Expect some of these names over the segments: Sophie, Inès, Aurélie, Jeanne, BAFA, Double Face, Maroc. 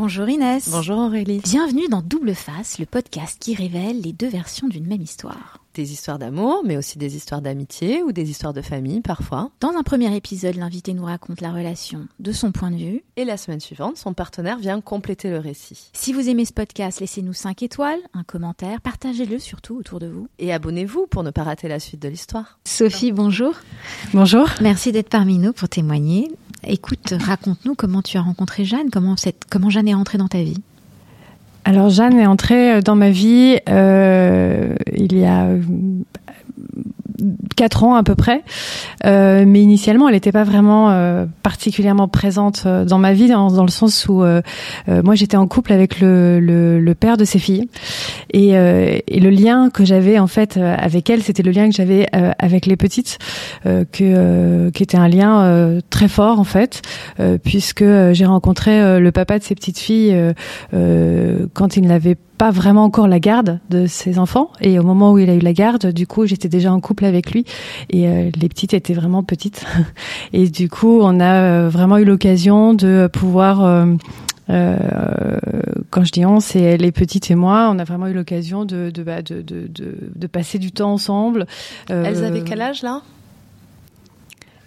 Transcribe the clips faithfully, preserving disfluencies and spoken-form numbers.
Bonjour Inès. Bonjour Aurélie. Bienvenue dans Double Face, le podcast qui révèle les deux versions d'une même histoire. Des histoires d'amour, mais aussi des histoires d'amitié ou des histoires de famille parfois. Dans un premier épisode, l'invité nous raconte la relation de son point de vue. Et la semaine suivante, son partenaire vient compléter le récit. Si vous aimez ce podcast, laissez-nous cinq étoiles, un commentaire, partagez-le surtout autour de vous. Et abonnez-vous pour ne pas rater la suite de l'histoire. Sophie, bonjour. Bonjour. Merci d'être parmi nous pour témoigner. Écoute, raconte-nous comment tu as rencontré Jeanne, comment, cette, comment Jeanne est rentrée dans ta vie. Alors Jeanne est entrée dans ma vie euh, il y a quatre ans à peu près, euh, mais initialement elle n'était pas vraiment euh, particulièrement présente dans ma vie, dans, dans le sens où euh, euh, moi j'étais en couple avec le, le, le père de ses filles et, euh, et le lien que j'avais en fait avec elle, c'était le lien que j'avais euh, avec les petites, euh, que, euh, qui était un lien euh, très fort en fait, euh, puisque j'ai rencontré euh, le papa de ses petites filles euh, euh, quand il n'avait pas pas vraiment encore la garde de ses enfants, et au moment où il a eu la garde, du coup j'étais déjà en couple avec lui et euh, les petites étaient vraiment petites et du coup on a vraiment eu l'occasion de pouvoir euh, euh, quand je dis on, c'est les petites et moi, on a vraiment eu l'occasion de de bah, de, de de de passer du temps ensemble. Euh, Elles avaient quel âge là ?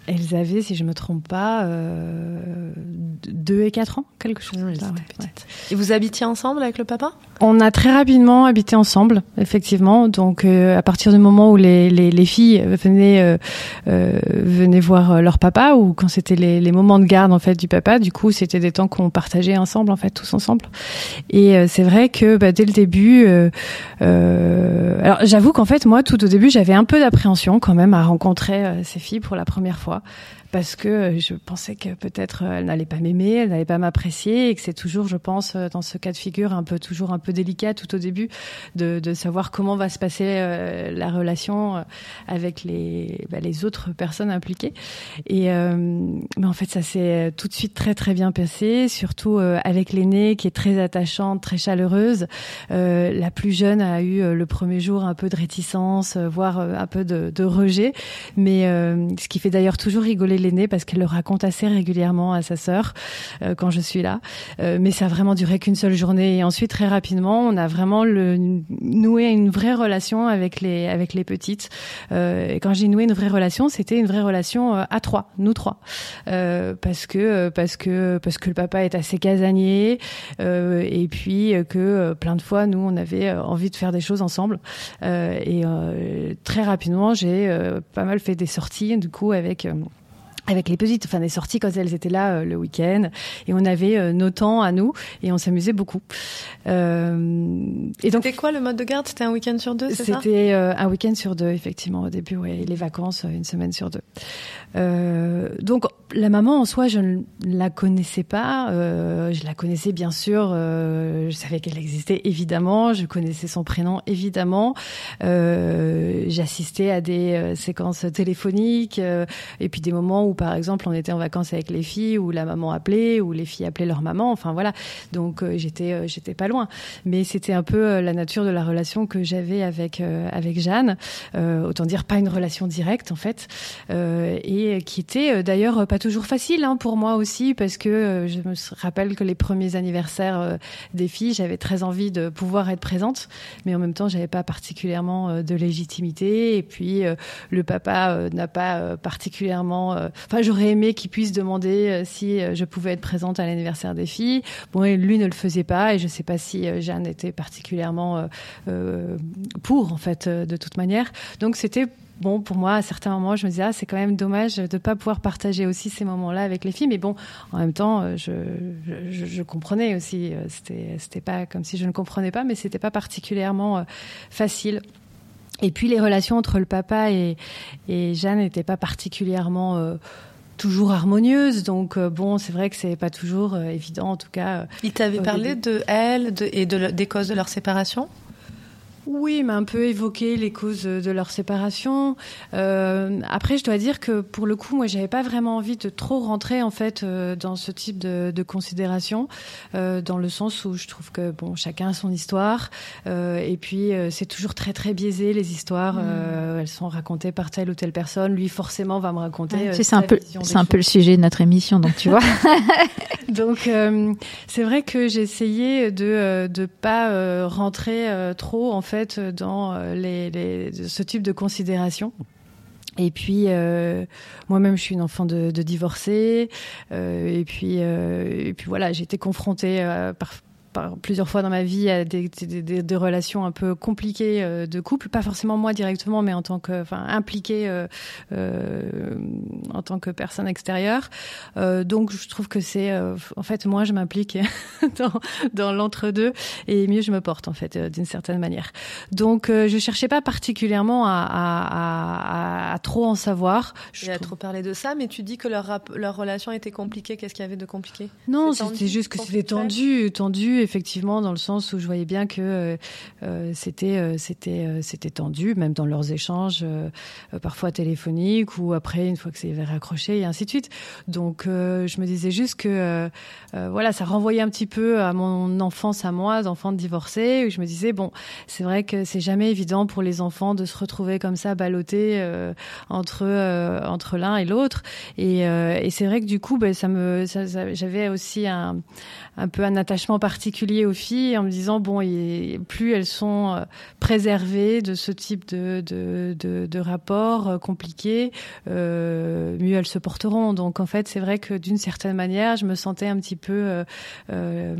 Elles avaient, si je me trompe pas, euh, deux et quatre ans, quelque chose comme ça. Ouais. Et vous habitiez ensemble avec le papa ? On a très rapidement habité ensemble, effectivement. Donc, euh, à partir du moment où les, les, les filles venaient, euh, euh, venaient voir leur papa, ou quand c'était les, les moments de garde en fait du papa, du coup, c'était des temps qu'on partageait ensemble, en fait, tous ensemble. Et euh, c'est vrai que bah, dès le début, euh, euh, alors j'avoue qu'en fait, moi, tout au début, j'avais un peu d'appréhension quand même à rencontrer euh, ces filles pour la première fois. Parce que je pensais que peut-être elle n'allait pas m'aimer, elle n'allait pas m'apprécier, et que c'est toujours, je pense, dans ce cas de figure un peu toujours un peu délicat tout au début de, de savoir comment va se passer euh, la relation avec les, bah, les autres personnes impliquées. Et euh, mais en fait, ça s'est tout de suite très très bien passé, surtout euh, avec l'aînée qui est très attachante, très chaleureuse. Euh, la plus jeune a eu euh, le premier jour un peu de réticence, euh, voire euh, un peu de, de rejet, mais euh, ce qui fait d'ailleurs toujours rigoler l'aînée parce qu'elle le raconte assez régulièrement à sa sœur euh, quand je suis là. Euh, mais ça a vraiment duré qu'une seule journée. Et ensuite, très rapidement, on a vraiment le, noué une vraie relation avec les, avec les petites. Euh, et quand j'ai noué une vraie relation, c'était une vraie relation euh, à trois, nous trois. Euh, parce que, parce que, parce que le papa est assez casanier. Euh, et puis que euh, plein de fois, nous, on avait envie de faire des choses ensemble. Euh, et euh, très rapidement, j'ai euh, pas mal fait des sorties, du coup, avec... Euh, avec les petites, enfin des sorties quand elles étaient là euh, le week-end, et on avait euh, nos temps à nous et on s'amusait beaucoup. Euh, et donc c'était quoi le mode de garde ? C'était un week-end sur deux, c'est ça ? C'était euh, un week-end sur deux effectivement au début, ouais, et les vacances une semaine sur deux. Euh, donc la maman en soi, je ne la connaissais pas. Euh, je la connaissais bien sûr. Euh, je savais qu'elle existait évidemment. Je connaissais son prénom évidemment. Euh, j'assistais à des euh, séquences téléphoniques euh, et puis des moments où par exemple, on était en vacances avec les filles, où la maman appelait, où les filles appelaient leur maman. Enfin voilà. Donc euh, j'étais, euh, j'étais pas loin. Mais c'était un peu euh, la nature de la relation que j'avais avec euh, avec Jeanne. Euh, autant dire pas une relation directe en fait, euh, et qui était euh, d'ailleurs pas toujours facile hein, pour moi aussi, parce que euh, je me rappelle que les premiers anniversaires euh, des filles, j'avais très envie de pouvoir être présente, mais en même temps, j'avais pas particulièrement euh, de légitimité. Et puis euh, le papa euh, n'a pas euh, particulièrement euh, Enfin, j'aurais aimé qu'il puisse demander euh, si euh, je pouvais être présente à l'anniversaire des filles. Bon, et lui ne le faisait pas, et je ne sais pas si euh, Jeanne était particulièrement euh, euh, pour, en fait, euh, de toute manière. Donc, c'était bon pour moi. À certains moments, je me disais ah, c'est quand même dommage de pas pouvoir partager aussi ces moments-là avec les filles. Mais bon, en même temps, je je, je comprenais aussi. C'était c'était pas comme si je ne comprenais pas, mais c'était pas particulièrement euh, facile. Et puis les relations entre le papa et, et Jeanne n'étaient pas particulièrement euh, toujours harmonieuses. Donc euh, bon, c'est vrai que c'est pas toujours euh, évident en tout cas. Euh, Il t'avait parlé de elle de, et de, des causes de leur séparation ? Oui, il m'a un peu évoqué les causes de leur séparation. Euh, après, je dois dire que pour le coup, moi, j'avais pas vraiment envie de trop rentrer en fait euh, dans ce type de, de considération, euh, dans le sens où je trouve que bon, chacun a son histoire, euh, et puis euh, c'est toujours très très biaisé les histoires. Mmh. Euh, elles sont racontées par telle ou telle personne. Lui, forcément, va me raconter. Ouais, tu sais, c'est un peu, c'est un peu le sujet de notre émission, donc tu vois. Donc, euh, c'est vrai que j'ai essayé de de pas euh, rentrer euh, trop en fait. dans les, les, ce type de considération. Et puis, euh, moi-même, je suis une enfant de, de divorcée. Euh, et, puis, euh, et puis, voilà, j'ai été confrontée euh, par, par, plusieurs fois dans ma vie à des, des, des, des relations un peu compliquées euh, de couple. Pas forcément moi directement, mais en tant que, enfin, impliquée euh, euh, en tant que personne extérieure. Euh, donc, je trouve que c'est... Euh, en fait, moi, je m'implique dans, dans l'entre-deux et mieux je me porte, en fait, euh, d'une certaine manière. Donc, euh, je cherchais pas particulièrement à... à, à à trop en savoir. Je trouve... à trop parler de ça, mais tu dis que leur, rap- leur relation était compliquée. Qu'est-ce qu'il y avait de compliqué? Non, c'était, tendu, c'était juste que c'était tendu, tendu, effectivement, dans le sens où je voyais bien que euh, c'était, euh, c'était, euh, c'était tendu, même dans leurs échanges, euh, parfois téléphoniques, ou après, une fois que c'est raccroché, et ainsi de suite. Donc, euh, je me disais juste que euh, euh, voilà, ça renvoyait un petit peu à mon enfance, à moi, d'enfant de divorcé, où je me disais, bon, c'est vrai que c'est jamais évident pour les enfants de se retrouver comme ça, ballottés, euh, entre euh, entre l'un et l'autre, et, euh, et c'est vrai que du coup bah, ça me ça, ça, j'avais aussi un un peu un attachement particulier aux filles en me disant bon et plus elles sont préservées de ce type de de de, de rapport compliqué, euh, mieux elles se porteront. Donc en fait c'est vrai que d'une certaine manière je me sentais un petit peu euh, euh,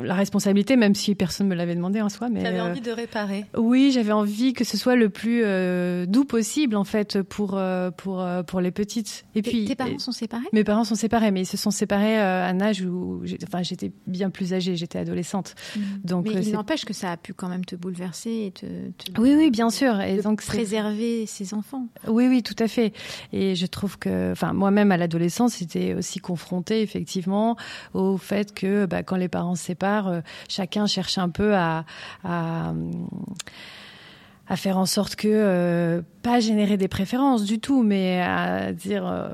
la responsabilité, même si personne ne me l'avait demandé en soi. Mais tu avais euh, envie de réparer. Oui, j'avais envie que ce soit le plus euh, doux possible, en fait, pour, euh, pour, euh, pour les petites. Et T- puis, tes parents et, sont séparés ? Mes parents sont séparés, mais ils se sont séparés euh, à un âge où j'étais, enfin, j'étais bien plus âgée, j'étais adolescente. Mmh. Donc, mais euh, il n'empêche que ça a pu quand même te bouleverser et te... te oui, oui, bien sûr. Et donc, préserver ses enfants. Oui, oui, tout à fait. Et je trouve que... Enfin, moi-même, à l'adolescence, j'étais aussi confrontée, effectivement, au fait que bah, quand les parents se sépare, euh, chacun cherche un peu à, à, à faire en sorte que, euh, pas générer des préférences du tout, mais à dire, euh,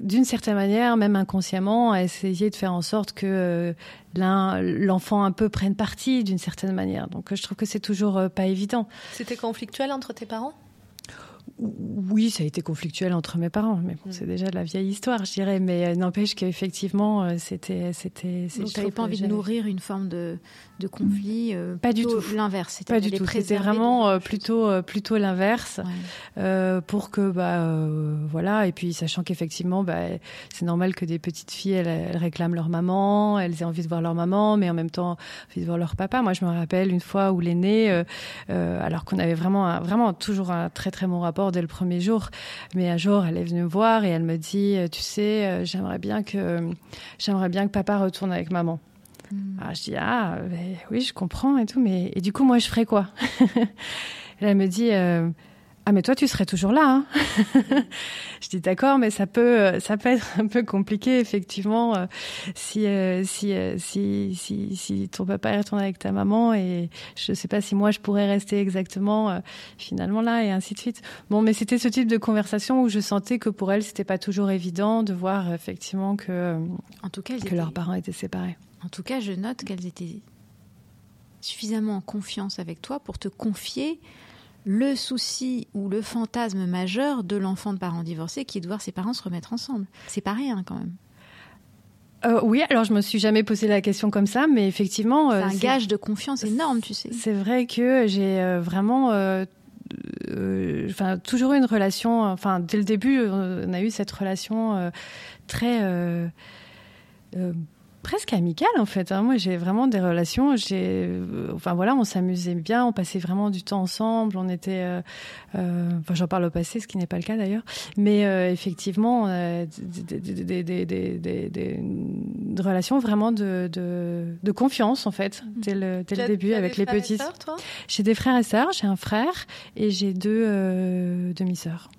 d'une certaine manière, même inconsciemment, à essayer de faire en sorte que euh, l'un, l'enfant un peu prenne parti d'une certaine manière. Donc, je trouve que c'est toujours euh, pas évident. C'était conflictuel entre tes parents ? Oui, ça a été conflictuel entre mes parents, mais bon, mmh. c'est déjà de la vieille histoire, je dirais. Mais n'empêche qu'effectivement, c'était, c'était. C'est, donc, t'avais pas envie de nourrir une forme de de conflit. Euh, pas du tout. L'inverse. C'était pas du tout. C'était vraiment euh, plutôt euh, plutôt l'inverse, ouais. euh, pour que bah euh, voilà. Et puis sachant qu'effectivement, bah c'est normal que des petites filles elles, elles réclament leur maman, elles aient envie de voir leur maman, mais en même temps envie de voir leur papa. Moi, je me rappelle une fois où l'aînée, euh, euh, alors qu'on avait vraiment un, vraiment toujours un très très bon rapport dès le premier jour, mais un jour elle est venue me voir et elle me dit tu sais j'aimerais bien que j'aimerais bien que papa retourne avec maman. Mmh. Alors je dis ah ben, oui je comprends et tout, mais et du coup moi je ferais quoi? Et là, elle me dit euh, ah mais toi tu serais toujours là, hein. Je dis d'accord, mais ça peut ça peut être un peu compliqué effectivement euh, si, euh, si, euh, si si si si ton papa retourne avec ta maman et je sais pas si moi je pourrais rester exactement euh, finalement là et ainsi de suite. Bon, mais c'était ce type de conversation où je sentais que pour elle c'était pas toujours évident de voir effectivement que en tout cas que étaient... leurs parents étaient séparés. En tout cas, je note qu'elles étaient suffisamment en confiance avec toi pour te confier le souci ou le fantasme majeur de l'enfant de parents divorcés qui est de voir ses parents se remettre ensemble. C'est pas rien, hein, quand même. Euh, oui, alors je me suis jamais posé la question comme ça, mais effectivement... C'est un c'est... gage de confiance énorme, tu sais. C'est vrai que j'ai vraiment... Euh... Euh, enfin, toujours eu une relation... Enfin, dès le début, on a eu cette relation euh, très... Euh, euh, presque amicale en fait. Moi j'ai vraiment des relations, j'ai, enfin voilà, on s'amusait bien, on passait vraiment du temps ensemble, on était, euh... enfin j'en parle au passé, ce qui n'est pas le cas d'ailleurs, mais euh, effectivement euh, des, des, des, des, des, des relations vraiment de, de, de confiance en fait, dès le, dès le début avec les petites. J'ai des frères et sœurs, j'ai un frère et j'ai deux euh, demi-sœurs.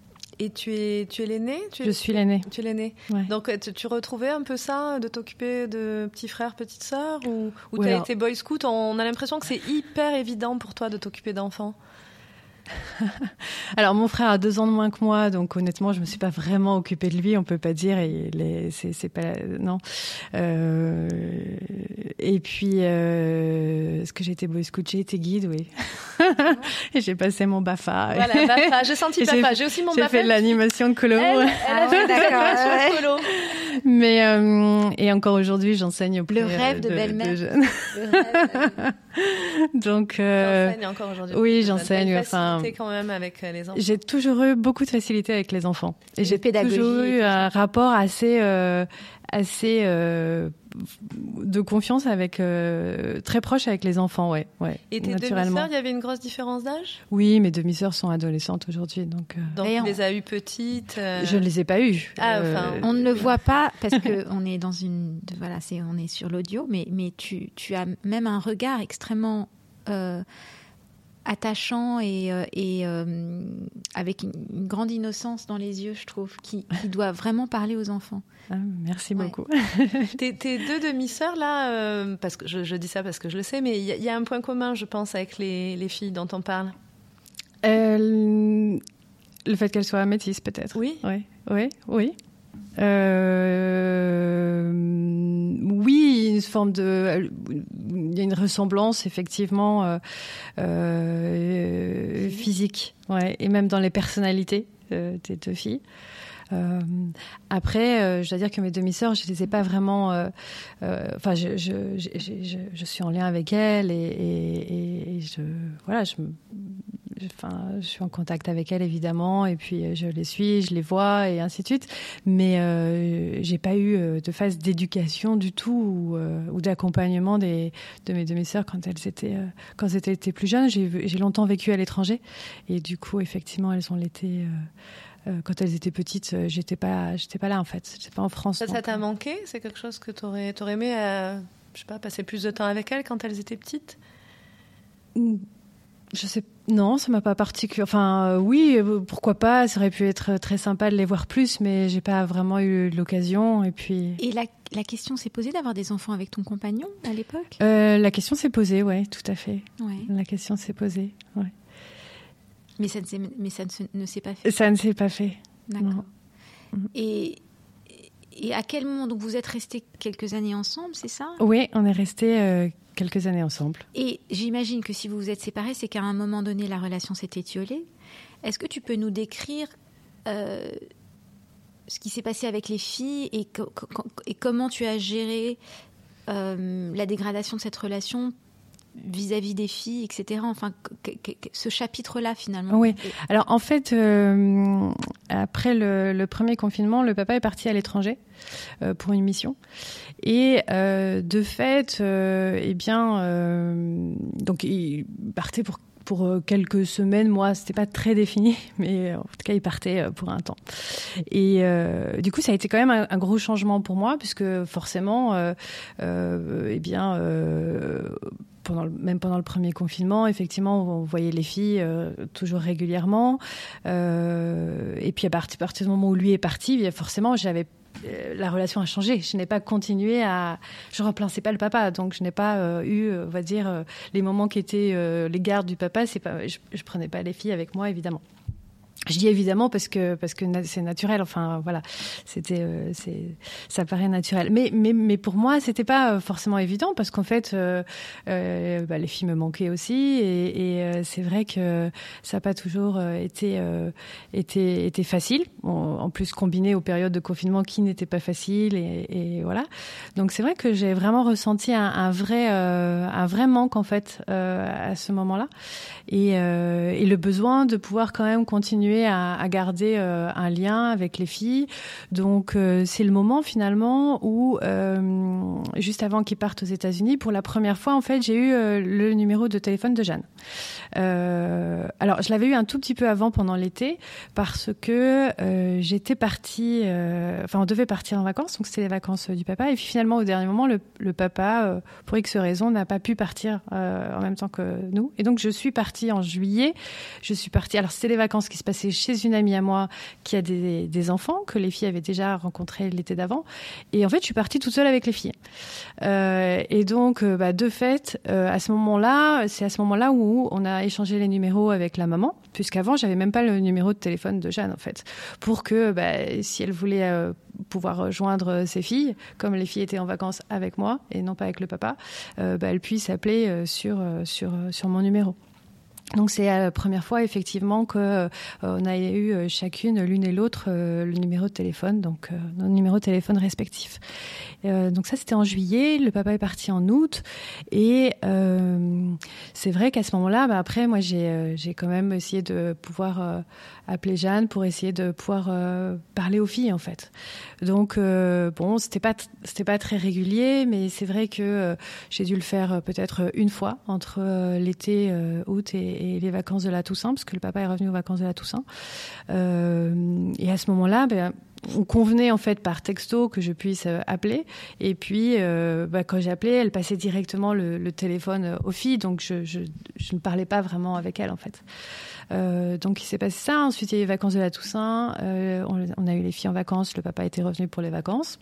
Et tu es, tu es l'aînée tu es, Je suis l'aînée. Tu es l'aînée. Ouais. Donc, tu, tu retrouvais un peu ça, de t'occuper de petits frères, petites sœurs, ou, ou ouais, tu as alors... été boy scout. On a l'impression que c'est hyper évident pour toi de t'occuper d'enfants. Alors, mon frère a deux ans de moins que moi, donc honnêtement, je me suis pas vraiment occupée de lui. On peut pas dire, et les, c'est, c'est pas non. Euh, et puis, euh, est-ce que j'ai été boy scout? J'ai été guide, oui. Et j'ai passé mon B A F A. Voilà, B A F A. J'ai senti B A F A. J'ai, j'ai aussi mon j'ai B A F A. J'ai fait de l'animation de colo. Elle, elle ah ouais, d'accord. Colo. Mais euh, et encore aujourd'hui, j'enseigne au plus. Le rêve de, de belle-mère. De jeune. Le rêve. Donc. Euh, j'enseigne encore aujourd'hui. Oui, j'enseigne. Enfin. Quand même avec les enfants. J'ai toujours eu beaucoup de facilité avec les enfants. Et, et j'ai toujours eu un rapport assez, euh, assez euh, de confiance, avec, euh, très proche avec les enfants, ouais, ouais, et tes demi-sœurs, il y avait une grosse différence d'âge ? Oui, mes demi-sœurs sont adolescentes aujourd'hui. Donc, euh... donc tu on... les as eues petites euh... Je ne les ai pas eues. Ah, euh... enfin, on ne le voit pas parce qu'on est, dans une... voilà, c'est... on est sur l'audio, mais, mais tu, tu as même un regard extrêmement... Euh... attachant et, et euh, avec une, une grande innocence dans les yeux, je trouve, qui, qui doit vraiment parler aux enfants. Ah, merci beaucoup. Ouais. tes, tes deux demi-sœurs, là, euh, parce que je, je dis ça parce que je le sais, mais il y, y a un point commun, je pense, avec les, les filles dont on parle. Euh, le fait qu'elles soient métisses, peut-être. Oui. Oui, oui, oui. Euh, oui, une forme de, il y a une ressemblance effectivement euh, euh, physique, ouais, et même dans les personnalités euh, des deux filles. Euh, après, euh, je dois dire que mes demi-sœurs, je les ai pas vraiment. Enfin, euh, euh, je, je, je, je, je suis en lien avec elles et, et, et je, voilà, je. Enfin, je suis en contact avec elles évidemment, et puis je les suis, je les vois, et ainsi de suite. Mais euh, j'ai pas eu de phase d'éducation du tout, ou, euh, ou d'accompagnement des de mes demi-sœurs quand elles étaient euh, quand elles étaient plus jeunes. J'ai, j'ai longtemps vécu à l'étranger, et du coup, effectivement, elles ont l'été. Euh, euh, quand elles étaient petites, j'étais pas j'étais pas là en fait, j'étais pas en France. Ça, ça t'a manqué ? C'est quelque chose que t'aurais t'aurais aimé, euh, je sais pas, passer plus de temps avec elles quand elles étaient petites ? Mmh. Je sais, non, ça m'a pas particulier. Enfin, euh, oui, pourquoi pas. Ça aurait pu être très sympa de les voir plus, mais j'ai pas vraiment eu l'occasion. Et puis. Et la, la question s'est posée d'avoir des enfants avec ton compagnon à l'époque. Euh, la question s'est posée, ouais, tout à fait. Ouais. La question s'est posée, ouais. Mais ça ne s'est, mais ça ne, se, ne s'est pas fait. Ça ne s'est pas fait. D'accord. Non. Et. Et à quel moment ? Donc vous êtes restés quelques années ensemble, c'est ça ? Oui, on est restés euh, quelques années ensemble. Et j'imagine que si vous vous êtes séparés, c'est qu'à un moment donné, la relation s'est étiolée. Est-ce que tu peux nous décrire euh, ce qui s'est passé avec les filles et, co- co- et comment tu as géré euh, la dégradation de cette relation ? Vis-à-vis des filles, et cetera. Enfin, que, que, que, ce chapitre-là, finalement. Oui. Alors, en fait, euh, après le, le premier confinement, le papa est parti à l'étranger euh, pour une mission. Et euh, de fait, euh, eh bien, euh, donc il partait pour pour quelques semaines, moi, c'était pas très défini, mais en tout cas, il partait pour un temps. Et euh, du coup, ça a été quand même un, un gros changement pour moi, puisque forcément, euh, euh, eh bien, euh, pendant le, même pendant le premier confinement, effectivement, on voyait les filles euh, toujours régulièrement. Euh, et puis, à partir, à partir du moment où lui est parti, forcément, j'avais la relation a changé. Je n'ai pas continué à... Je ne remplaçais pas le papa, donc je n'ai pas euh, eu, on va dire, euh, les moments qui étaient euh, les gardes du papa. C'est pas... Je ne prenais pas les filles avec moi, évidemment. Je dis évidemment parce que, parce que na- c'est naturel. Enfin, voilà, c'était, euh, c'est, ça paraît naturel. Mais, mais, mais pour moi, ce n'était pas forcément évident parce qu'en fait, euh, euh, bah, les filles me manquaient aussi. Et, et euh, c'est vrai que ça n'a pas toujours été, euh, été, été facile. En, en plus, combiné aux périodes de confinement qui n'étaient pas faciles. Et, et voilà. Donc, c'est vrai que j'ai vraiment ressenti un, un, vrai, euh, un vrai manque, en fait, euh, à ce moment-là. Et, euh, et le besoin de pouvoir quand même continuer À, à garder euh, un lien avec les filles. Donc, euh, c'est le moment finalement où, euh, juste avant qu'ils partent aux États-Unis, pour la première fois, en fait, j'ai eu euh, le numéro de téléphone de Jeanne. Euh, alors, je l'avais eu un tout petit peu avant, pendant l'été, parce que euh, j'étais partie... Euh, enfin, on devait partir en vacances, donc c'était les vacances euh, du papa. Et puis, finalement, au dernier moment, le, le papa, euh, pour X raisons, n'a pas pu partir euh, en même temps que nous. Et donc, je suis partie en juillet. Je suis partie... Alors, c'était les vacances qui se passé chez une amie à moi qui a des, des enfants, que les filles avaient déjà rencontrés l'été d'avant. Et en fait, je suis partie toute seule avec les filles. Euh, et donc, euh, bah, de fait, euh, à ce moment-là, c'est à ce moment-là où on a échangé les numéros avec la maman, puisqu'avant, j'avais même pas le numéro de téléphone de Jeanne, en fait, pour que bah, si elle voulait euh, pouvoir joindre ses filles, comme les filles étaient en vacances avec moi et non pas avec le papa, euh, bah, elle puisse appeler euh, sur, euh, sur, euh, sur mon numéro. Donc c'est la première fois effectivement qu'on euh, a eu euh, chacune l'une et l'autre euh, le numéro de téléphone, donc euh, nos numéros de téléphone respectifs. Euh, donc ça c'était en juillet, le papa est parti en août et euh, c'est vrai qu'à ce moment-là, bah, après moi j'ai, euh, j'ai quand même essayé de pouvoir euh, appeler Jeanne pour essayer de pouvoir euh, parler aux filles en fait. Donc euh, bon c'était pas, t- c'était pas très régulier, mais c'est vrai que euh, j'ai dû le faire euh, peut-être une fois entre euh, l'été, euh, août et et les vacances de la Toussaint, parce que le papa est revenu aux vacances de la Toussaint. Euh, et à ce moment-là, ben, on convenait en fait par texto que je puisse euh, appeler. Et puis, euh, ben, quand j'appelais, elle passait directement le, le téléphone aux filles, donc je, je, je ne parlais pas vraiment avec elle en fait. Euh, donc il s'est passé ça. Ensuite, il y a eu les vacances de la Toussaint. Euh, on, on a eu les filles en vacances. Le papa était revenu pour les vacances.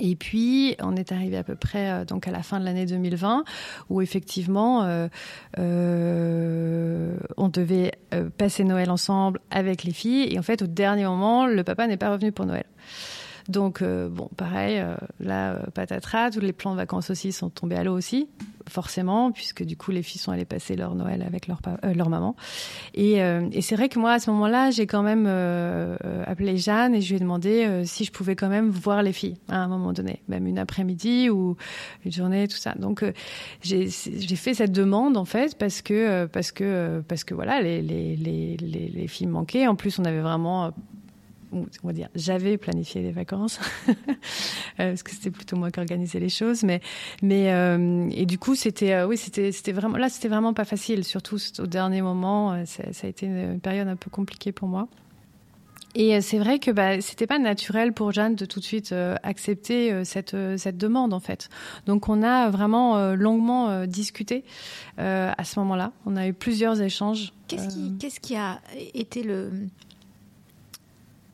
Et puis, on est arrivé à peu près euh, donc à la fin de l'année deux mille vingt, où effectivement, euh, euh, on devait euh, passer Noël ensemble avec les filles. Et en fait, au dernier moment, le papa n'est pas revenu pour Noël. Donc, euh, bon, pareil, euh, là, euh, patatras, tous les plans de vacances aussi sont tombés à l'eau aussi, forcément, puisque du coup, les filles sont allées passer leur Noël avec leur, pa- euh, leur maman. Et, euh, et c'est vrai que moi, à ce moment-là, j'ai quand même euh, appelé Jeanne et je lui ai demandé euh, si je pouvais quand même voir les filles à un moment donné, même une après-midi ou une journée, tout ça. Donc, euh, j'ai, j'ai fait cette demande, en fait, parce que, euh, parce que, euh, parce que voilà, les, les, les, les, les filles manquaient. En plus, on avait vraiment... Euh, on va dire, j'avais planifié des vacances parce que c'était plutôt moi qui organisais les choses, mais mais euh, et du coup c'était euh, oui c'était c'était vraiment là c'était vraiment pas facile, surtout au dernier moment. Euh, ça, ça a été une période un peu compliquée pour moi. Et c'est vrai que bah, c'était pas naturel pour Jeanne de tout de suite euh, accepter euh, cette euh, cette demande en fait. Donc on a vraiment euh, longuement euh, discuté euh, à ce moment-là. On a eu plusieurs échanges. Qu'est-ce qui euh... qu'est-ce qui a été le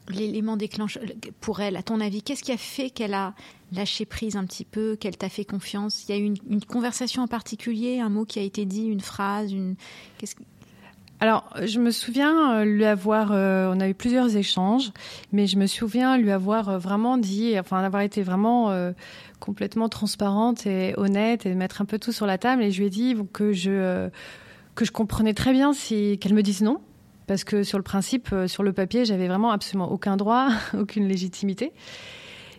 l'élément déclencheur pour elle, à ton avis? Qu'est-ce qui a fait qu'elle a lâché prise un petit peu, qu'elle t'a fait confiance? Il y a eu une, une conversation en particulier, un mot qui a été dit, une phrase, une... Qu'est-ce... Alors, je me souviens lui avoir... Euh, on a eu plusieurs échanges, mais je me souviens lui avoir vraiment dit... Enfin, avoir été vraiment... Euh, complètement transparente et honnête et mettre un peu tout sur la table. Et je lui ai dit que je... Euh, que je comprenais très bien si, qu'elle me dise non. Parce que sur le principe, sur le papier, j'avais vraiment absolument aucun droit, aucune légitimité.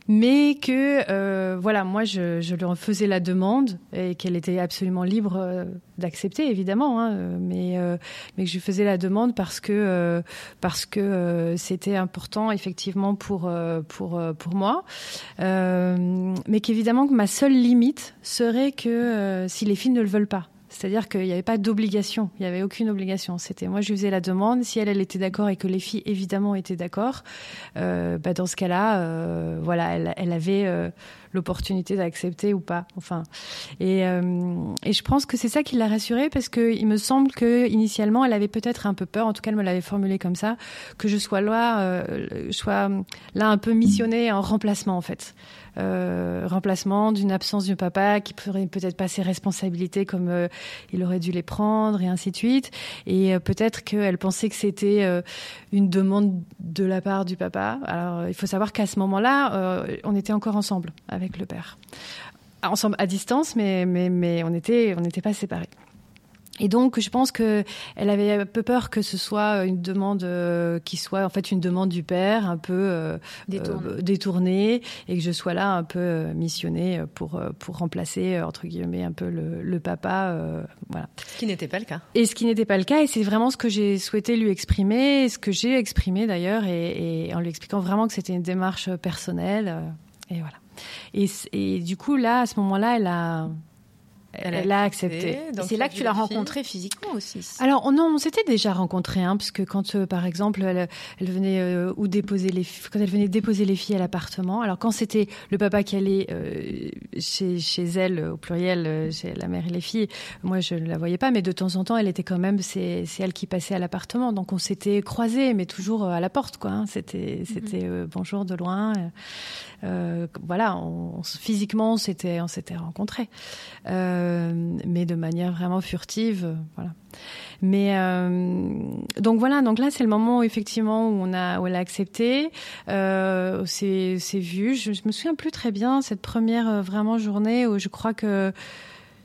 Mais que, euh, voilà, moi, je, je leur faisais la demande et qu'elle était absolument libre euh, d'accepter, évidemment. Hein, mais, euh, mais que je faisais la demande parce que, euh, parce que euh, c'était important, effectivement, pour, euh, pour, euh, pour moi. Euh, mais qu'évidemment, que ma seule limite serait que euh, si les filles ne le veulent pas. C'est-à-dire qu'il n'y avait pas d'obligation, il n'y avait aucune obligation. C'était moi, je faisais la demande. Si elle, elle était d'accord et que les filles, évidemment, étaient d'accord, euh, bah dans ce cas-là, euh, voilà, elle, elle avait euh, l'opportunité d'accepter ou pas. Enfin, et, euh, et je pense que c'est ça qui l'a rassurée, parce qu'il me semble qu'initialement, elle avait peut-être un peu peur, en tout cas, elle me l'avait formulé comme ça, que je sois là, euh, je sois là un peu missionnée en remplacement, en fait. Euh, remplacement d'une absence du papa qui pourrait peut-être pas ses responsabilités comme euh, il aurait dû les prendre et ainsi de suite, et euh, peut-être qu'elle pensait que c'était euh, une demande de la part du papa. Alors il faut savoir qu'à ce moment-là euh, on était encore ensemble avec le père, ensemble à distance, mais, mais, mais on était, on n'était pas séparés. Et donc, je pense qu'elle avait un peu peur que ce soit une demande euh, qui soit en fait une demande du père, un peu euh, Détourné. euh, détournée, et que je sois là un peu euh, missionnée pour, pour remplacer, euh, entre guillemets, un peu le, le papa. Euh, voilà. Ce qui n'était pas le cas. Et ce qui n'était pas le cas, et c'est vraiment ce que j'ai souhaité lui exprimer, ce que j'ai exprimé d'ailleurs, et, et en lui expliquant vraiment que c'était une démarche personnelle. Euh, et voilà. Et, et du coup, là, à ce moment-là, elle a... Elle, elle a accepté. accepté. C'est là que tu l'as rencontrée physiquement aussi. Alors non, on s'était déjà rencontrés, hein, parce que quand, euh, par exemple, elle, elle venait euh, ou déposer les, quand elle venait déposer les filles à l'appartement. Alors quand c'était le papa qui allait euh, chez chez elle, au pluriel, euh, chez la mère et les filles, moi je ne la voyais pas, mais de temps en temps, elle était quand même, c'est c'est elle qui passait à l'appartement. Donc on s'était croisés, mais toujours à la porte, quoi. Hein. C'était c'était euh, bonjour de loin. Euh, voilà, on, on, physiquement on s'était on s'était rencontrés. Euh, mais de manière vraiment furtive, voilà. Mais euh, donc voilà, donc là c'est le moment où, effectivement, où on a où elle a accepté, euh, c'est c'est vu. Je, je me souviens plus très bien cette première euh, vraiment journée où je crois que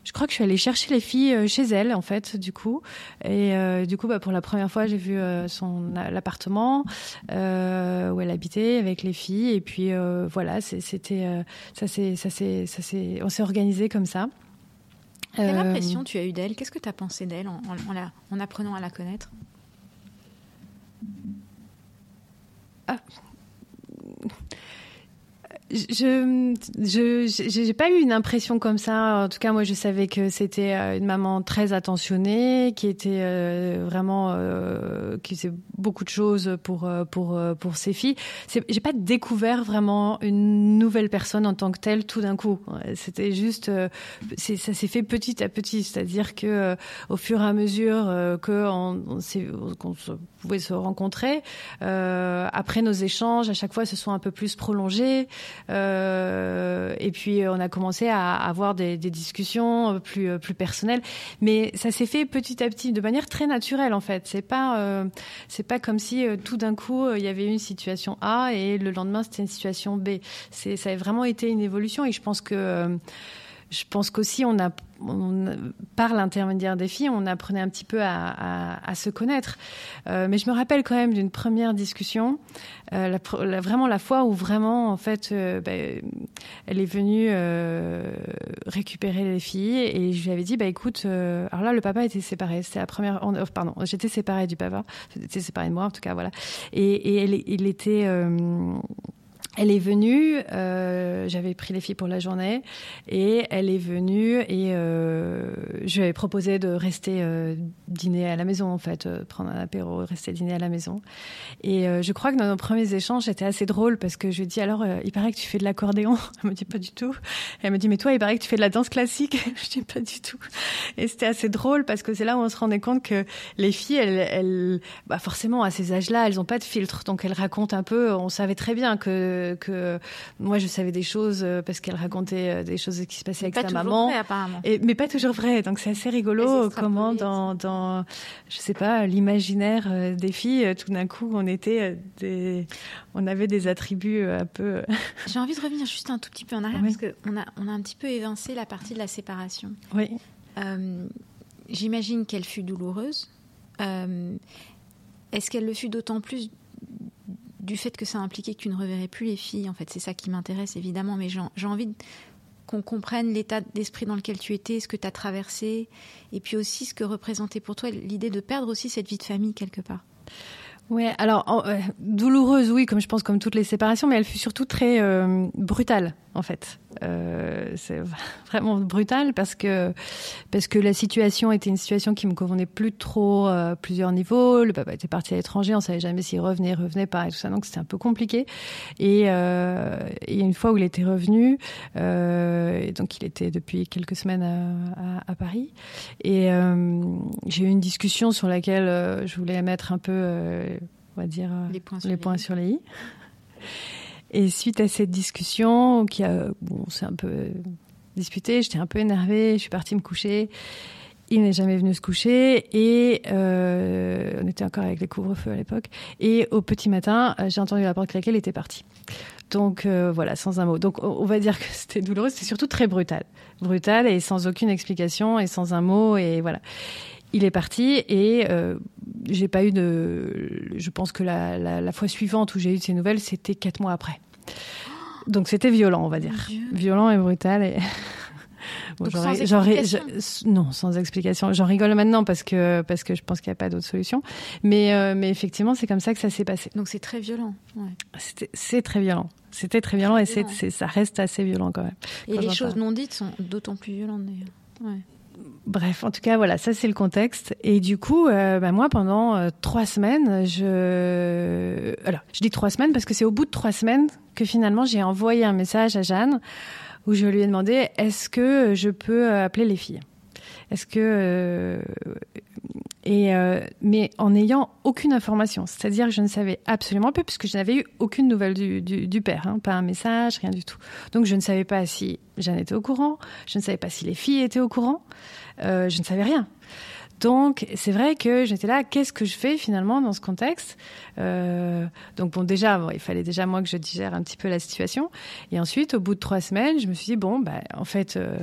je crois que je suis allée chercher les filles chez elle, en fait, du coup. Et euh, du coup, bah, pour la première fois, j'ai vu euh, son l'appartement euh, où elle habitait avec les filles. Et puis euh, voilà, c'est, c'était euh, ça c'est ça c'est ça c'est on s'est organisé comme ça. Quelle impression tu as eue d'elle ? Qu'est-ce que tu as pensé d'elle en, en, en, la, en apprenant à la connaître ? Ah. Je, je, j'ai pas eu une impression comme ça. En tout cas, moi, je savais que c'était une maman très attentionnée, qui était euh, vraiment, euh, qui faisait beaucoup de choses pour pour pour ses filles. C'est, j'ai pas découvert vraiment une nouvelle personne en tant que telle tout d'un coup. C'était juste, euh, c'est, ça s'est fait petit à petit. C'est-à-dire que euh, au fur et à mesure euh, que on, on s'est, qu'on se, pouvait se rencontrer, euh, après nos échanges, à chaque fois, se sont un peu plus prolongés. Euh, et puis on a commencé à avoir des, des discussions plus plus personnelles, mais ça s'est fait petit à petit, de manière très naturelle, en fait. C'est pas euh, c'est pas comme si euh, tout d'un coup il y avait une situation A et le lendemain c'était une situation B. C'est ça a vraiment été une évolution, et je pense que euh, je pense qu'aussi on a On, par l'intermédiaire des filles, on apprenait un petit peu à, à, à se connaître. Euh, mais je me rappelle quand même d'une première discussion, euh, la, la, vraiment la fois où vraiment, en fait, euh, bah, elle est venue euh, récupérer les filles, et je lui avais dit, bah écoute, euh, alors là le papa était séparé, c'était la première, oh, pardon, j'étais séparée du papa, j'étais séparée de moi en tout cas, voilà. Et, et elle, il était. Euh, Elle est venue, euh, j'avais pris les filles pour la journée, et elle est venue, et euh, je lui avais proposé de rester euh, dîner à la maison, en fait, euh, prendre un apéro, rester dîner à la maison. Et euh, je crois que dans nos premiers échanges, c'était assez drôle, parce que je lui ai dit, alors, euh, il paraît que tu fais de l'accordéon. Elle me dit, pas du tout. Et elle me dit, mais toi, il paraît que tu fais de la danse classique. Je dis, pas du tout. Et c'était assez drôle, parce que c'est là où on se rendait compte que les filles, elles, elles bah forcément, à ces âges-là, elles ont pas de filtre, donc elles racontent un peu. On savait très bien que que moi je savais des choses parce qu'elle racontait des choses qui se passaient mais avec sa maman, vrai, apparemment. Et, mais pas toujours vrai, donc c'est assez rigolo comment dans, dans je sais pas l'imaginaire des filles, tout d'un coup on était des, on avait des attributs un peu. J'ai envie de revenir juste un tout petit peu en arrière, oui. Parce qu'on a, on a un petit peu évincé la partie de la séparation. Oui. Euh, j'imagine qu'elle fut douloureuse. Euh, est-ce qu'elle le fut d'autant plus du fait que ça impliquait que tu ne reverrais plus les filles, en fait, c'est ça qui m'intéresse, évidemment, mais j'ai, j'ai envie de, qu'on comprenne l'état d'esprit dans lequel tu étais, ce que tu as traversé, et puis aussi ce que représentait pour toi l'idée de perdre aussi cette vie de famille, quelque part. Ouais, alors en, euh, douloureuse, oui, comme je pense comme toutes les séparations, mais elle fut surtout très euh, brutale, en fait. Euh, c'est vraiment brutal parce que parce que la situation était une situation qui me convenait plus trop à euh, plusieurs niveaux. Le papa était parti à l'étranger, on savait jamais s'il revenait, revenait pas et tout ça, donc c'était un peu compliqué. Et, euh, et une fois où il était revenu, euh, et donc il était depuis quelques semaines à, à, à Paris, et euh, j'ai eu une discussion sur laquelle euh, je voulais mettre un peu, euh, on va dire, les points sur les, les, points sur les i. Et suite à cette discussion, qui a, bon, on s'est un peu disputé, j'étais un peu énervée, je suis partie me coucher. Il n'est jamais venu se coucher, et euh, on était encore avec les couvre-feux à l'époque. Et au petit matin, j'ai entendu la porte claquer, il était parti. Donc euh, voilà, sans un mot. Donc on va dire que c'était douloureux, c'était surtout très brutal. Brutal et sans aucune explication, et sans un mot, et voilà. Il est parti et euh, j'ai pas eu de. Je pense que la, la, la fois suivante où j'ai eu de ces nouvelles, c'était quatre mois après. Donc c'était violent, on va dire. Violent et brutal. Et... Bon, genre, sans genre, je, non, sans explication. J'en rigole maintenant parce que parce que je pense qu'il n'y a pas d'autre solution. Mais euh, mais effectivement, c'est comme ça que ça s'est passé. Donc c'est très violent. Ouais. C'était, c'est très violent. C'était très violent, très et violent. C'est, c'est ça reste assez violent quand même. Et quand les choses parle. Non dites sont d'autant plus violentes d'ailleurs. Ouais. Bref, en tout cas, voilà, ça c'est le contexte. Et du coup, euh, bah moi, pendant euh, trois semaines, je... Alors, je dis trois semaines parce que c'est au bout de trois semaines que finalement, j'ai envoyé un message à Jeanne où je lui ai demandé « Est-ce que je peux appeler les filles ?» Est-ce que... Euh... Et euh... Mais en n'ayant aucune information. C'est-à-dire que je ne savais absolument pas puisque je n'avais eu aucune nouvelle du, du, du père. Hein. Pas un message, rien du tout. Donc, je ne savais pas si Jeanne était au courant. Je ne savais pas si les filles étaient au courant. Euh, je ne savais rien. Donc, c'est vrai que j'étais là, qu'est-ce que je fais finalement dans ce contexte ? euh, Donc bon, déjà, bon, il fallait déjà moi que je digère un petit peu la situation. Et ensuite, au bout de trois semaines, je me suis dit, bon, bah, en fait, euh,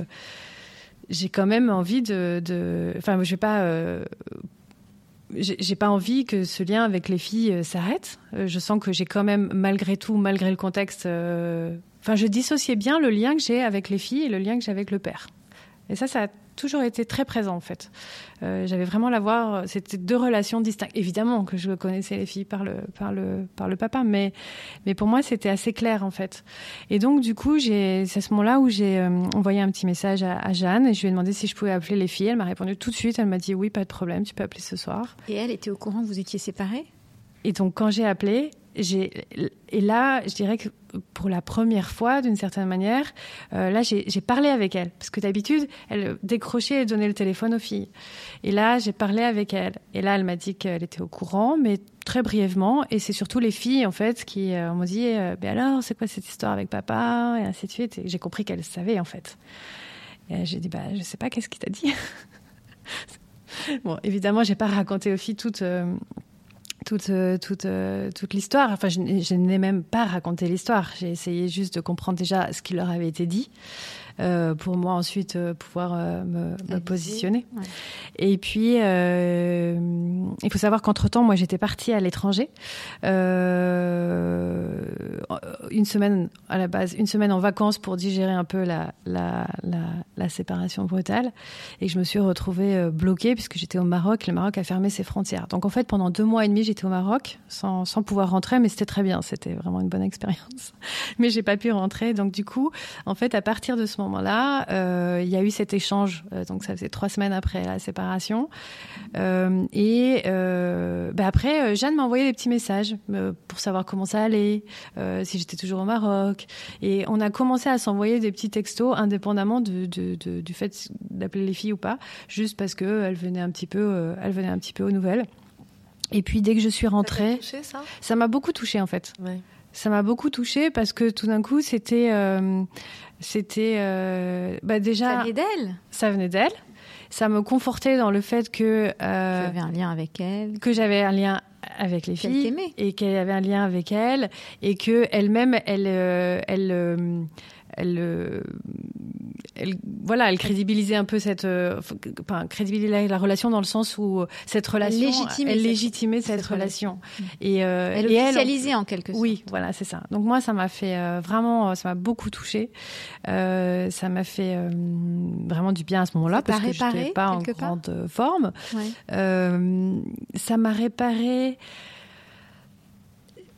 j'ai quand même envie de... de... Enfin, je vais pas... Euh... J'ai pas envie que ce lien avec les filles s'arrête. Je sens que j'ai quand même, malgré tout, malgré le contexte... Euh... Enfin, je dissociais bien le lien que j'ai avec les filles et le lien que j'ai avec le père. Et ça, ça a toujours été très présent, en fait. Euh, j'avais vraiment la voir... C'était deux relations distinctes. Évidemment que je connaissais les filles par le, par le, par le papa, mais, mais pour moi, c'était assez clair, en fait. Et donc, du coup, j'ai, c'est à ce moment-là où j'ai euh, envoyé un petit message à, à Jeanne et je lui ai demandé si je pouvais appeler les filles. Elle m'a répondu tout de suite. Elle m'a dit « Oui, pas de problème, tu peux appeler ce soir. » Et elle était au courant que vous étiez séparés ? Et donc, quand j'ai appelé... J'ai, et là, je dirais que pour la première fois, d'une certaine manière, euh, là, j'ai, j'ai parlé avec elle. Parce que d'habitude, elle décrochait et donnait le téléphone aux filles. Et là, j'ai parlé avec elle. Et là, elle m'a dit qu'elle était au courant, mais très brièvement. Et c'est surtout les filles, en fait, qui euh, m'ont dit euh, « Mais alors, c'est quoi cette histoire avec papa ?» Et ainsi de suite. Et j'ai compris qu'elle savait, en fait. Et euh, j'ai dit bah, « Je sais pas, qu'est-ce qu'il t'a dit ?» Bon, évidemment, j'ai pas raconté aux filles toutes... Euh, Toute, toute, toute l'histoire. Enfin, je, je n'ai même pas raconté l'histoire. J'ai essayé juste de comprendre déjà ce qui leur avait été dit euh, pour moi ensuite euh, pouvoir euh, me, me positionner. Ouais. Et puis, euh, il faut savoir qu'entre-temps, moi, j'étais partie à l'étranger. Euh, une semaine à la base, une semaine en vacances pour digérer un peu la, la, la, la séparation brutale. Et je me suis retrouvée bloquée puisque j'étais au Maroc. Le Maroc a fermé ses frontières. Donc, en fait, pendant deux mois et demi, j'étais au Maroc sans, sans pouvoir rentrer, mais c'était très bien, c'était vraiment une bonne expérience. Mais j'ai pas pu rentrer, donc du coup, en fait, à partir de ce moment-là, euh, il y a eu cet échange. Euh, donc ça faisait trois semaines après la séparation, euh, et euh, bah après, euh, Jeanne m'a envoyé des petits messages euh, pour savoir comment ça allait, euh, si j'étais toujours au Maroc, et on a commencé à s'envoyer des petits textos, indépendamment de, de, de, du fait d'appeler les filles ou pas, juste parce que elle venait un petit peu, euh, elle venait un petit peu aux nouvelles. Et puis, dès que je suis rentrée... Ça t'a touché, ça ? Ça m'a beaucoup touchée, en fait. Ouais. Ça m'a beaucoup touchée parce que, tout d'un coup, c'était... Euh, c'était euh, bah déjà, ça venait d'elle. Ça venait d'elle. Ça me confortait dans le fait que... Euh, tu avais un lien avec elle. Que j'avais un lien avec les filles. Qu'elle t'aimait. Et qu'elle avait un lien avec elle. Et qu'elle-même, elle... Euh, elle euh, Elle, euh, elle, voilà, elle crédibilisait un peu cette, euh, enfin, crédibilisait la relation dans le sens où cette relation, elle légitimait, elle légitimait cette, cette relation, relation. Et, euh, elle et officialisait elle, en quelque sorte. Oui, voilà, c'est ça. Donc moi, ça m'a fait euh, vraiment, ça m'a beaucoup touchée. Euh, ça m'a fait euh, vraiment du bien à ce moment-là parce que je n'étais pas en grande forme. Ouais. Euh, ça m'a réparé.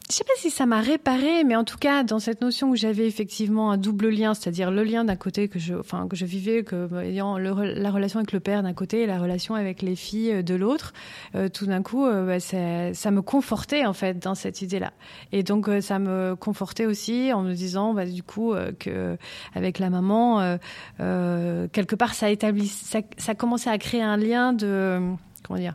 Je ne sais pas si ça m'a réparé, mais en tout cas, dans cette notion où j'avais effectivement un double lien, c'est-à-dire le lien d'un côté que je, enfin, que je vivais, que, ayant le, la relation avec le père d'un côté et la relation avec les filles de l'autre, euh, tout d'un coup, euh, bah, ça, ça me confortait en fait dans cette idée-là. Et donc, euh, ça me confortait aussi en me disant, bah, du coup, euh, qu'avec la maman, euh, euh, quelque part, ça, établit, ça, ça commençait à créer un lien de... Comment dire ?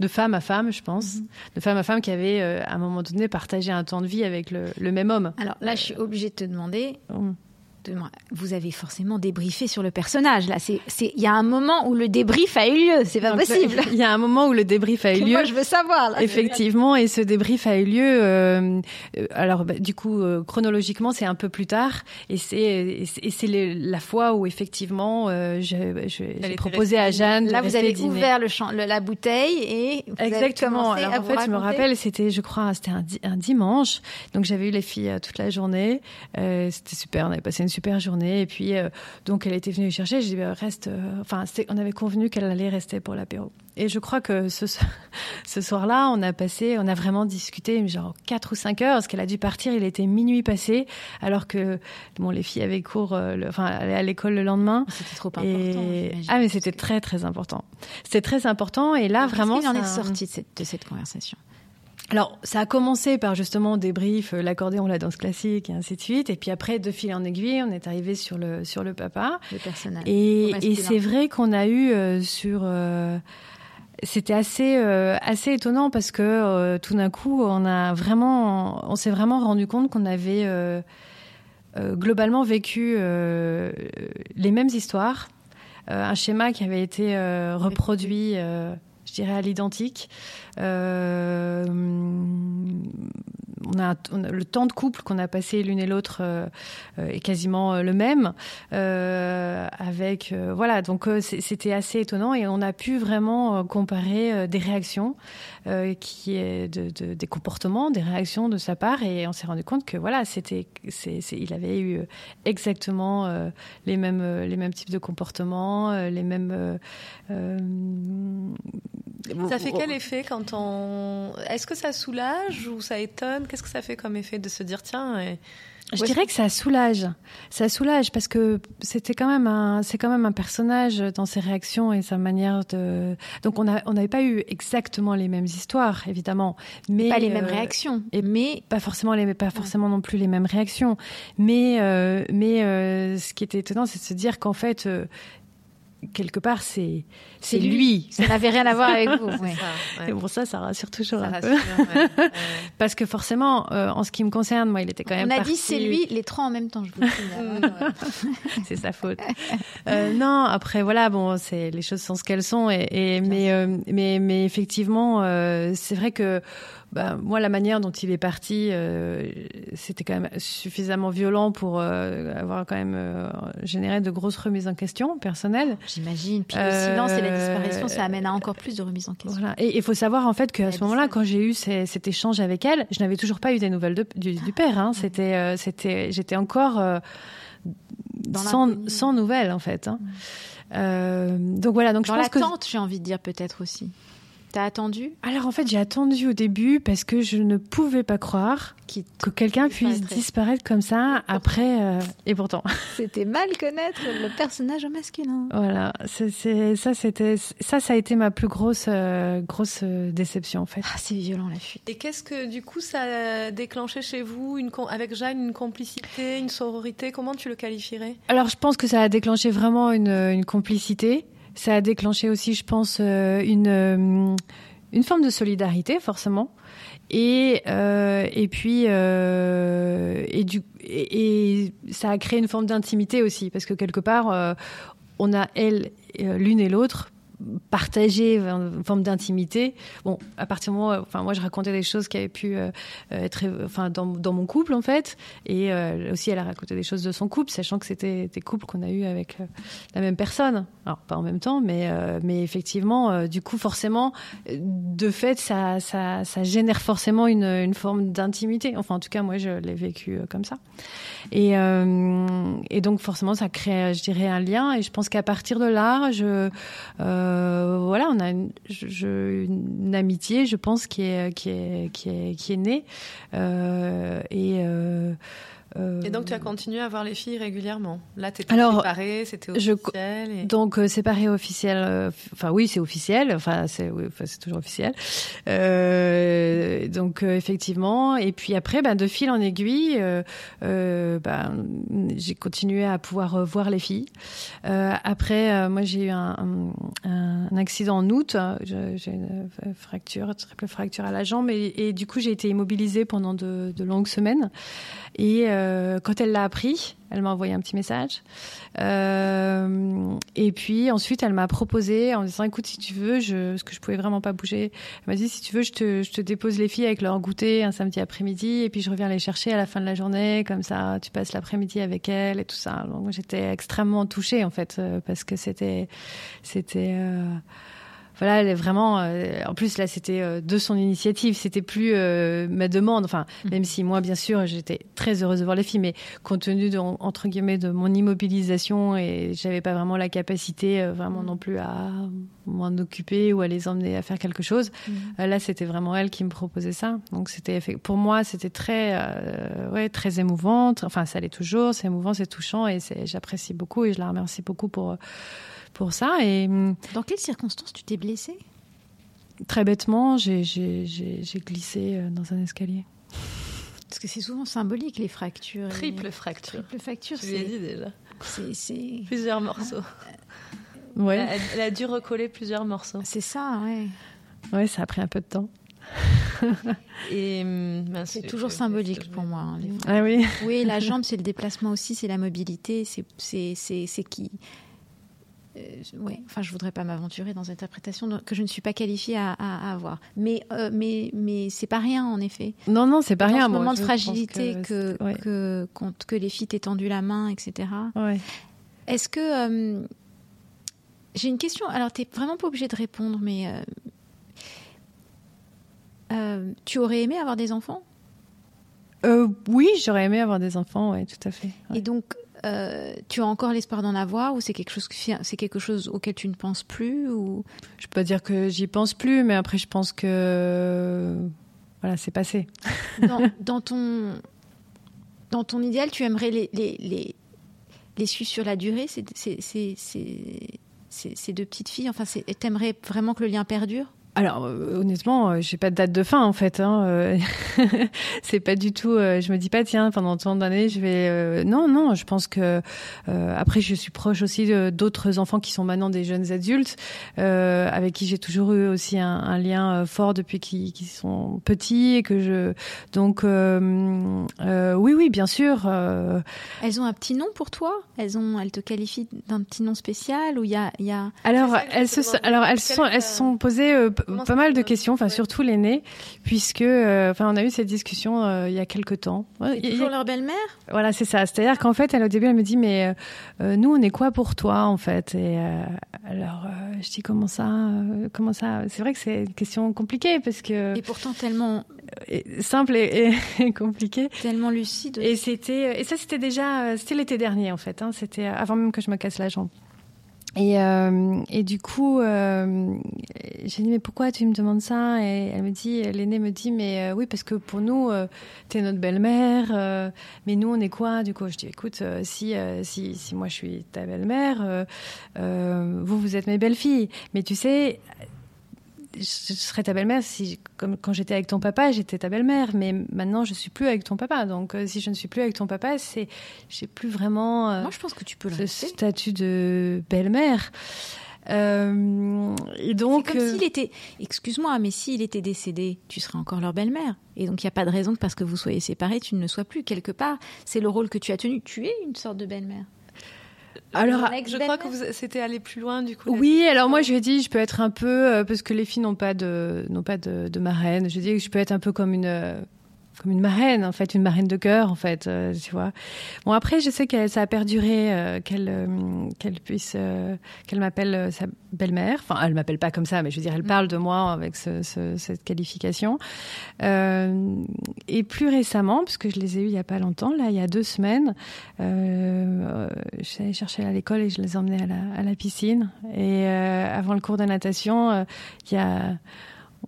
De femme à femme, je pense. Mmh. De femme à femme qui avait, euh, à un moment donné, partagé un temps de vie avec le, le même homme. Alors là, je suis obligée de te demander... Mmh. De... Vous avez forcément débriefé sur le personnage. Là, c'est, c'est... y a un moment où le débrief a eu lieu. C'est pas donc, possible. Il y a un moment où le débrief a eu lieu. Moi, je veux savoir. Là. Effectivement, et ce débrief a eu lieu. Euh... Alors, bah, du coup, euh, chronologiquement, c'est un peu plus tard, et c'est, et c'est, et c'est les, la fois où effectivement, euh, je, je, j'ai proposé à Jeanne. Là, de vous avez dîner. Ouvert le champ, le, la bouteille, et vous exactement. Avez alors, à en fait, raconter. Je me rappelle, c'était, je crois, c'était un, di- un dimanche. Donc, j'avais eu les filles euh, toute la journée. Euh, c'était super. On avait passé une super journée. Et puis, euh, donc, elle était venue me chercher. Je dis, bah, reste. Euh, enfin, on avait convenu qu'elle allait rester pour l'apéro. Et je crois que ce, ce soir-là, on a passé, on a vraiment discuté, genre quatre ou cinq heures, parce qu'elle a dû partir. Il était minuit passé, alors que bon, les filles avaient cours, euh, le, enfin, allaient à l'école le lendemain. C'était trop important. Et... Ah, mais c'était que... très, très important. C'était très important. Et là, alors, vraiment, qu'est-ce qu'il en est sorti de cette, de cette conversation? Alors, ça a commencé par justement des briefs, l'accordéon, la danse classique et ainsi de suite. Et puis après, de fil en aiguille, on est arrivé sur le, sur le papa. Le personnage. Et, et c'est vrai qu'on a eu euh, sur... Euh, c'était assez, euh, assez étonnant parce que euh, tout d'un coup, on, a vraiment, on s'est vraiment rendu compte qu'on avait euh, euh, globalement vécu euh, les mêmes histoires. Euh, un schéma qui avait été euh, reproduit... Euh, je dirais à l'identique. Euh, on a, on a, le temps de couple qu'on a passé l'une et l'autre euh, est quasiment le même. Euh, avec, euh, voilà, donc euh, c'était assez étonnant et on a pu vraiment comparer euh, des réactions, euh, qui est de, de, des comportements, des réactions de sa part, et on s'est rendu compte que voilà, c'était, c'est, c'est, il avait eu exactement euh, les mêmes, les mêmes types de comportements, euh, les mêmes. Euh, euh, Ça fait quel effet quand on... Est-ce que ça soulage ou ça étonne? Qu'est-ce que ça fait comme effet de se dire tiens... Et... Je dirais que ça soulage. Ça soulage parce que c'était quand même un, c'est quand même un personnage dans ses réactions et sa manière de... Donc on a, on n'avait pas eu exactement les mêmes histoires, évidemment. Mais pas les mêmes euh, réactions. Et mais... Pas forcément les, pas forcément non plus les mêmes réactions. Mais, euh, mais euh, ce qui était étonnant, c'est de se dire qu'en fait... Euh, quelque part, c'est, c'est, c'est lui. lui. Ça n'avait rien à voir avec vous. Ouais. Ça, ouais. Et bon, ça, ça rassure toujours ça un rassure, peu. Ouais, ouais. Parce que forcément, euh, en ce qui me concerne, moi, il était quand même On a parti... dit c'est lui, les trois en même temps, je vous le dis. C'est sa faute. Euh, non, après, voilà, bon, c'est, les choses sont ce qu'elles sont. Et, et, mais, euh, mais, mais effectivement, euh, c'est vrai que bah, moi, la manière dont il est parti, euh, c'était quand même suffisamment violent pour euh, avoir quand même euh, généré de grosses remises en question personnelles. J'imagine. Puis euh, le silence et la disparition, ça amène à encore plus de remises en question. Voilà. Et il faut savoir en fait qu'à ce moment-là, quand j'ai eu ces, cet échange avec elle, je n'avais toujours pas eu des nouvelles de, du, du père. Hein. C'était, euh, c'était, j'étais encore euh, sans, sans nouvelles en fait. Hein. Euh, donc voilà. Donc dans je pense l'attente, que... j'ai envie de dire peut-être aussi. T'as attendu ? Alors en fait, j'ai attendu au début parce que je ne pouvais pas croire Quitte. que quelqu'un puisse disparaître comme ça après. Euh... Et pourtant. C'était mal connaître le personnage masculin. Voilà, c'est, c'est, ça, c'était, ça, ça a été ma plus grosse, euh, grosse déception en fait. Ah, c'est violent la fuite. Et qu'est-ce que du coup ça a déclenché chez vous une com- avec Jeanne, une complicité, une sororité ? Comment tu le qualifierais ? Alors je pense que ça a déclenché vraiment une, une complicité. Ça a déclenché aussi, je pense, une, une forme de solidarité, forcément. Et, euh, et puis, euh, et, du, et, et ça a créé une forme d'intimité aussi, parce que quelque part, euh, on a, elles, l'une et l'autre, partagé une forme d'intimité. Bon, à partir de moi, enfin, moi, je racontais des choses qui avaient pu euh, être enfin, dans, dans mon couple, en fait. Et euh, aussi, elle a raconté des choses de son couple, sachant que c'était des couples qu'on a eus avec euh, la même personne. Alors, pas en même temps, mais, euh, mais effectivement, euh, du coup, forcément, de fait, ça, ça, ça génère forcément une, une forme d'intimité. Enfin, en tout cas, moi, je l'ai vécu euh, comme ça. Et, euh, et donc, forcément, ça crée, je dirais, un lien. Et je pense qu'à partir de là, je... Euh, Euh, voilà, on a une, je, une amitié, je pense, qui est, qui est, qui est, qui est née. Euh, et, euh, euh... et donc, tu as continué à voir les filles régulièrement. Là, tu étais séparée, c'était officiel. Et... Donc, euh, séparée officielle, euh, enfin oui, c'est officiel, enfin c'est, oui, enfin, c'est toujours officiel. Euh, donc, euh, effectivement, et puis après, ben, de fil en aiguille, euh, euh, ben, j'ai continué à pouvoir euh, voir les filles. Euh, après, euh, moi, j'ai eu un... un un accident en août, j'ai une fracture, triple fracture à la jambe et, et du coup j'ai été immobilisée pendant de, de longues semaines et euh, quand elle l'a appris, elle m'a envoyé un petit message euh, et puis ensuite elle m'a proposé en me disant écoute si tu veux, je, parce que je pouvais vraiment pas bouger, elle m'a dit si tu veux je te, je te dépose les filles avec leur goûter un samedi après-midi et puis je reviens les chercher à la fin de la journée, comme ça tu passes l'après-midi avec elles et tout ça. Donc j'étais extrêmement touchée en fait parce que c'était, c'était Euh, Voilà, elle est vraiment. Euh, en plus, là, c'était euh, de son initiative. C'était plus euh, ma demande. Enfin, même si moi, bien sûr, j'étais très heureuse de voir les filles, mais compte tenu de, entre guillemets, de mon immobilisation, et j'avais pas vraiment la capacité, euh, vraiment non plus à m'en occuper ou à les emmener à faire quelque chose. Mmh. Euh, là, c'était vraiment elle qui me proposait ça. Donc, c'était pour moi, c'était très, euh, ouais, très émouvant. Enfin, ça l'est toujours. C'est émouvant, c'est touchant, et c'est, j'apprécie beaucoup et je la remercie beaucoup pour. Euh, pour ça. Et dans quelles circonstances tu t'es blessée ? Très bêtement, j'ai, j'ai, j'ai, j'ai glissé dans un escalier. Parce que c'est souvent symbolique, les fractures. Triple et... fracture. Triple fracture, tu l'as dit déjà. C'est, c'est... Plusieurs morceaux. Euh... Ouais. Elle, elle a dû recoller plusieurs morceaux. C'est ça, ouais. Ouais, ça a pris un peu de temps. Et, ben, c'est, c'est toujours symbolique pour moi. Hein, les ah, oui. Oui, la jambe, c'est le déplacement aussi, c'est la mobilité, c'est, c'est, c'est, c'est qui... Euh, ouais, enfin, je voudrais pas m'aventurer dans une interprétation que je ne suis pas qualifiée à, à, à avoir. Mais, euh, mais, mais c'est pas rien, en effet. Non, non, c'est pas dans rien. Dans ce moment de fragilité que, que, ouais. que, que, que les filles t'aient tendu la main, et cetera. Ouais. Est-ce que... Euh, j'ai une question. Alors, t'es vraiment pas obligée de répondre, mais... Euh, euh, tu aurais aimé avoir des enfants ? euh, Oui, j'aurais aimé avoir des enfants, oui, tout à fait. Ouais. Et donc... Euh, tu as encore l'espoir d'en avoir, ou c'est quelque chose que, c'est quelque chose auquel tu ne penses plus, ou... Je peux pas dire que j'y pense plus, mais après je pense que voilà, c'est passé. Dans, dans ton dans ton idéal, tu aimerais les les les, les suivre sur la durée, ces c'est, c'est, c'est, c'est, c'est deux petites filles. Enfin, c'est, t'aimerais vraiment que le lien perdure. Alors honnêtement, j'ai pas de date de fin en fait. Hein. C'est pas du tout. Je me dis pas tiens pendant tant d'années je vais. Non non, je pense que euh, après je suis proche aussi d'autres enfants qui sont maintenant des jeunes adultes euh, avec qui j'ai toujours eu aussi un, un lien fort depuis qu'ils, qu'ils sont petits et que je. Donc euh, euh, oui oui bien sûr. Euh... Elles ont un petit nom pour toi. Elles ont, elles te qualifient d'un petit nom spécial ou il y a il y a. Alors elles se sont, alors elles sont elles se sont posées euh, P- pas mal de questions, enfin ouais. Surtout l'aînée, puisque euh, enfin on a eu cette discussion euh, il y a quelque temps. Ouais, c'est toujours a... leur belle-mère. Voilà, c'est ça. C'est-à-dire qu'en fait, elle au début elle me dit mais euh, nous on est quoi pour toi en fait. Et euh, alors euh, je dis comment ça, euh, comment ça. C'est vrai que c'est une question compliquée parce que. Et pourtant tellement simple et, et, et compliquée. Tellement lucide. Et c'était et ça c'était déjà c'était l'été dernier en fait. Hein, c'était avant même que je me casse la jambe. Et, euh, et du coup, euh, j'ai dit, mais pourquoi tu me demandes ça ? Et elle me dit, l'aînée me dit, mais euh, oui, parce que pour nous, euh, t'es notre belle-mère, euh, mais nous, on est quoi ? Du coup, je dis, écoute, euh, si, euh, si, si moi, je suis ta belle-mère, euh, euh, vous, vous êtes mes belles-filles. Mais tu sais... Je serais ta belle-mère si, comme quand j'étais avec ton papa, j'étais ta belle-mère, mais maintenant je suis plus avec ton papa. Donc, euh, si je ne suis plus avec ton papa, c'est, j'ai plus vraiment. Euh, Moi, je pense que tu peux le ce rester. Statut de belle-mère. Euh, et donc, c'est comme euh... s'il était. Excuse-moi, mais s'il était décédé, tu serais encore leur belle-mère. Et donc, il n'y a pas de raison que parce que vous soyez séparés, tu ne le sois plus quelque part. C'est le rôle que tu as tenu. Tu es une sorte de belle-mère. Alors, je crois que vous, c'était aller plus loin du coup. Oui, alors moi je lui ai dit je peux être un peu euh, parce que les filles n'ont pas de n'ont pas de, de marraine. Je lui ai dit que je peux être un peu comme une euh, comme une marraine en fait, une marraine de cœur en fait, euh, tu vois. Bon après je sais que ça a perduré euh, qu'elle euh, qu'elle puisse euh, qu'elle m'appelle euh, sa belle-mère. Enfin elle m'appelle pas comme ça, mais je veux dire elle parle de moi avec ce, ce, cette qualification. Euh, et plus récemment, parce que je les ai eus il y a pas longtemps, là il y a deux semaines. Euh, je suis allée chercher à l'école et je les emmenais à la, à la piscine. Et euh, avant le cours de natation, euh, y a,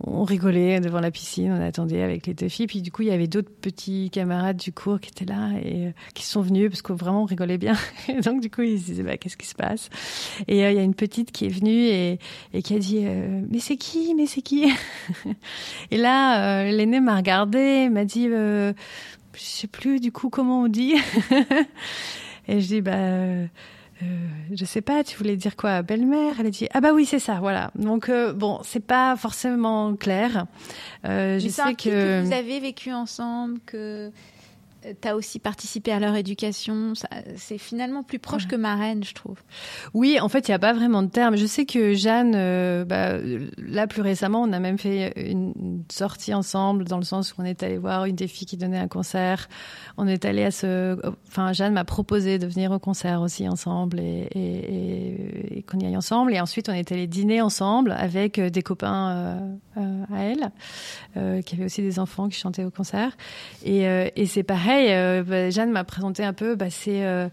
on rigolait devant la piscine, on attendait avec les deux filles. Puis du coup, il y avait d'autres petits camarades du cours qui étaient là et euh, qui sont venus parce que vraiment on rigolait bien. Et donc du coup, ils se disaient bah, qu'est-ce qui se passe ? Et il euh, y a une petite qui est venue et, et qui a dit euh, mais c'est qui ? Mais c'est qui ? Et là, euh, l'aînée m'a regardée, m'a dit euh, je sais plus du coup comment on dit. Et je dis, bah, euh, je sais pas, tu voulais dire quoi, belle-mère ? Elle a dit, ah bah oui, c'est ça, voilà. Donc, euh, bon, c'est pas forcément clair. Euh, je sais que... que vous avez vécu ensemble, que t'as aussi participé à leur éducation. Ça, c'est finalement plus proche ouais. que marraine, je trouve. Oui, en fait, il n'y a pas vraiment de terme. Je sais que Jeanne, euh, bah, là, plus récemment, on a même fait une sorties ensemble, dans le sens où on est allé voir une des filles qui donnait un concert. On est allé à ce... Enfin, Jeanne m'a proposé de venir au concert aussi ensemble et, et, et, et qu'on y aille ensemble. Et ensuite, on est allé dîner ensemble avec des copains euh, euh, à elle, euh, qui avaient aussi des enfants qui chantaient au concert. Et, euh, et c'est pareil, euh, bah, Jeanne m'a présenté un peu, bah, c'est euh,